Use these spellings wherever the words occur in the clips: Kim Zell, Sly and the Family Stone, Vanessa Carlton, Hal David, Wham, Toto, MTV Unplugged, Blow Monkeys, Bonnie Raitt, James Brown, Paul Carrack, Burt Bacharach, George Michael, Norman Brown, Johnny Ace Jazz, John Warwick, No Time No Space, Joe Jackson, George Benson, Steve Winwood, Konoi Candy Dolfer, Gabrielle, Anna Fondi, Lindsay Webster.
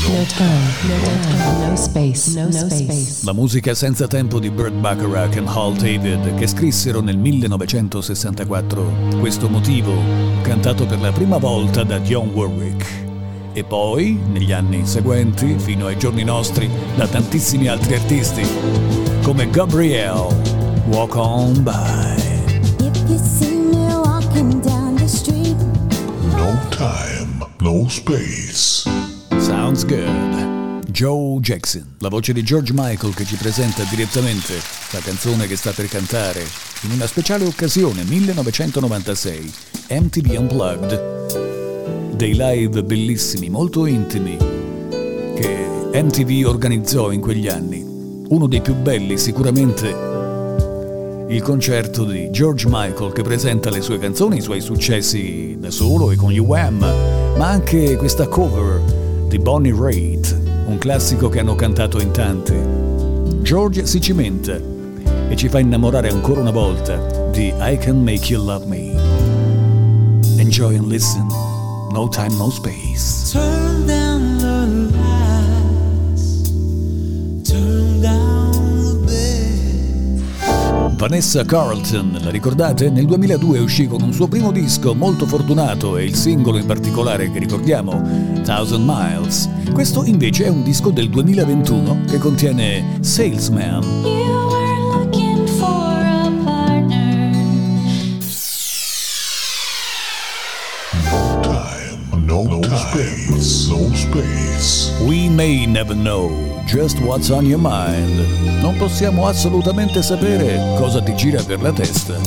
No time, no time, no space, no space. La musica senza tempo di Burt Bacharach e Hal David, che scrissero nel 1964 questo motivo, cantato per la prima volta da John Warwick. E poi, negli anni seguenti, fino ai giorni nostri, da tantissimi altri artisti, come Gabrielle, Walk On By. If you see me walking down the street, no time, no space. Sounds good. Joe Jackson, la voce di George Michael, che ci presenta direttamente la canzone che sta per cantare in una speciale occasione, 1996, MTV Unplugged, dei live bellissimi, molto intimi, che MTV organizzò in quegli anni. Uno dei più belli sicuramente il concerto di George Michael, che presenta le sue canzoni, i suoi successi da solo e con gli Wham, ma anche questa cover di Bonnie Raitt, un classico che hanno cantato in tanti. George si cimenta e ci fa innamorare ancora una volta di I Can Make You Love Me. Enjoy and listen. No time, no space. Turn down the lights. Turn down the bed. Vanessa Carlton, la ricordate? Nel 2002 uscì con un suo primo disco molto fortunato, e il singolo in particolare che ricordiamo, Thousand Miles. Questo invece è un disco del 2021 che contiene Salesman. You were looking for a partner. No time, no time, no space. We may never know just what's on your mind. Non possiamo assolutamente sapere cosa ti gira per la testa.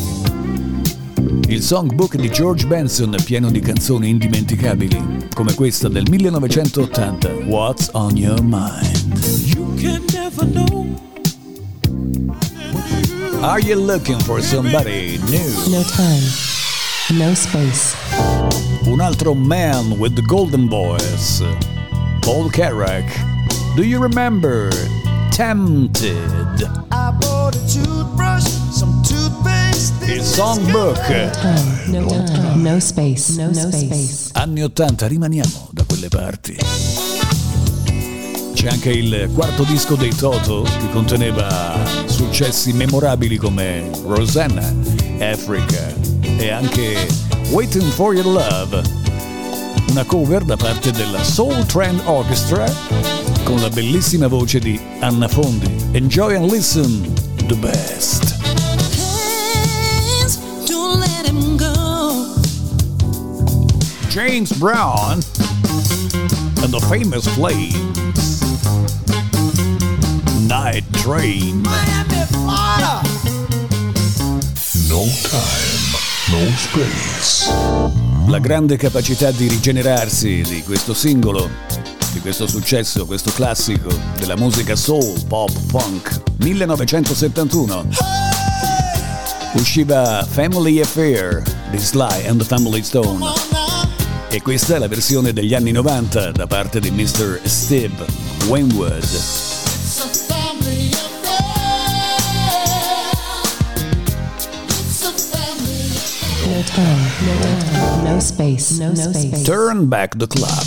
Il songbook di George Benson è pieno di canzoni indimenticabili, come questa del 1980, What's on Your Mind? You can never know. Are you looking for somebody new? No time, no space. Un altro Man with the Golden Voice, Paul Carrack. Do you remember? Tempted. I bought a toothbrush, some toothpaste. Il songbook. No time, no space, no space. Anni 80, rimaniamo da quelle parti. C'è anche il quarto disco dei Toto, che conteneva successi memorabili come Rosanna, Africa e anche Waiting for Your Love, una cover da parte della Soul Train Orchestra con la bellissima voce di Anna Fondi. Enjoy and listen, the best. James Brown and the Famous Flames. Night Train. No time, no space. La grande capacità di rigenerarsi di questo singolo, di questo successo, questo classico della musica soul, pop, funk. 1971. Usciva Family Affair di Sly and the Family Stone. E questa è la versione degli anni 90 da parte di Mr. Steve Winwood. No time, no time, no space, no space. Turn back the clock.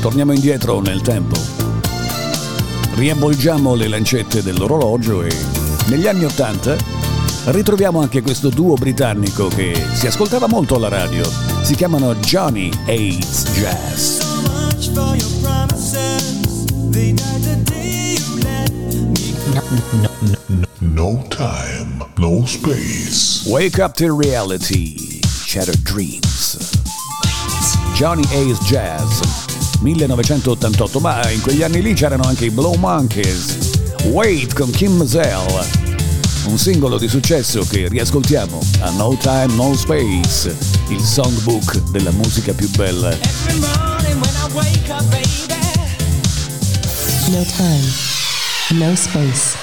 Torniamo indietro nel tempo. Riavvolgiamo le lancette dell'orologio e negli anni 80 ritroviamo anche questo duo britannico che si ascoltava molto alla radio. Si chiamano Johnny Ace Jazz. No time, no space. Wake up to reality, shattered dreams. Johnny Ace Jazz, 1988, ma in quegli anni lì c'erano anche i Blow Monkeys. Wait con Kim Zell. Un singolo di successo che riascoltiamo a No Time, No Space, il songbook della musica più bella. No time, no space.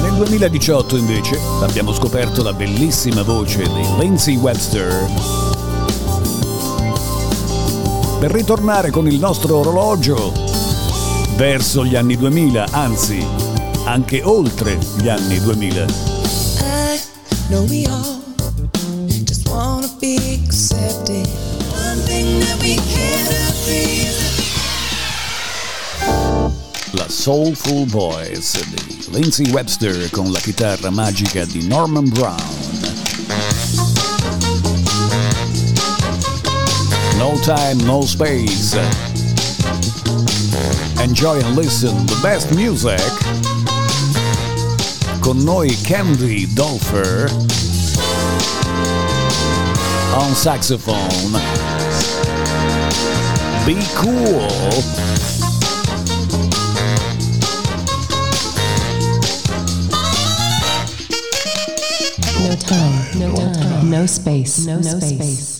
Nel 2018 invece abbiamo scoperto la bellissima voce di Lindsay Webster, per ritornare con il nostro orologio verso gli anni 2000, anzi anche oltre gli anni 2000. I know we all just wanna be accepted. One thing that we can't agree. Soulful Boys di Lindsay Webster con la chitarra magica di Norman Brown. No Time, No Space. Enjoy and listen the best music. Konoi Candy Dolfer on saxophone. Be cool. No time, no space, no space.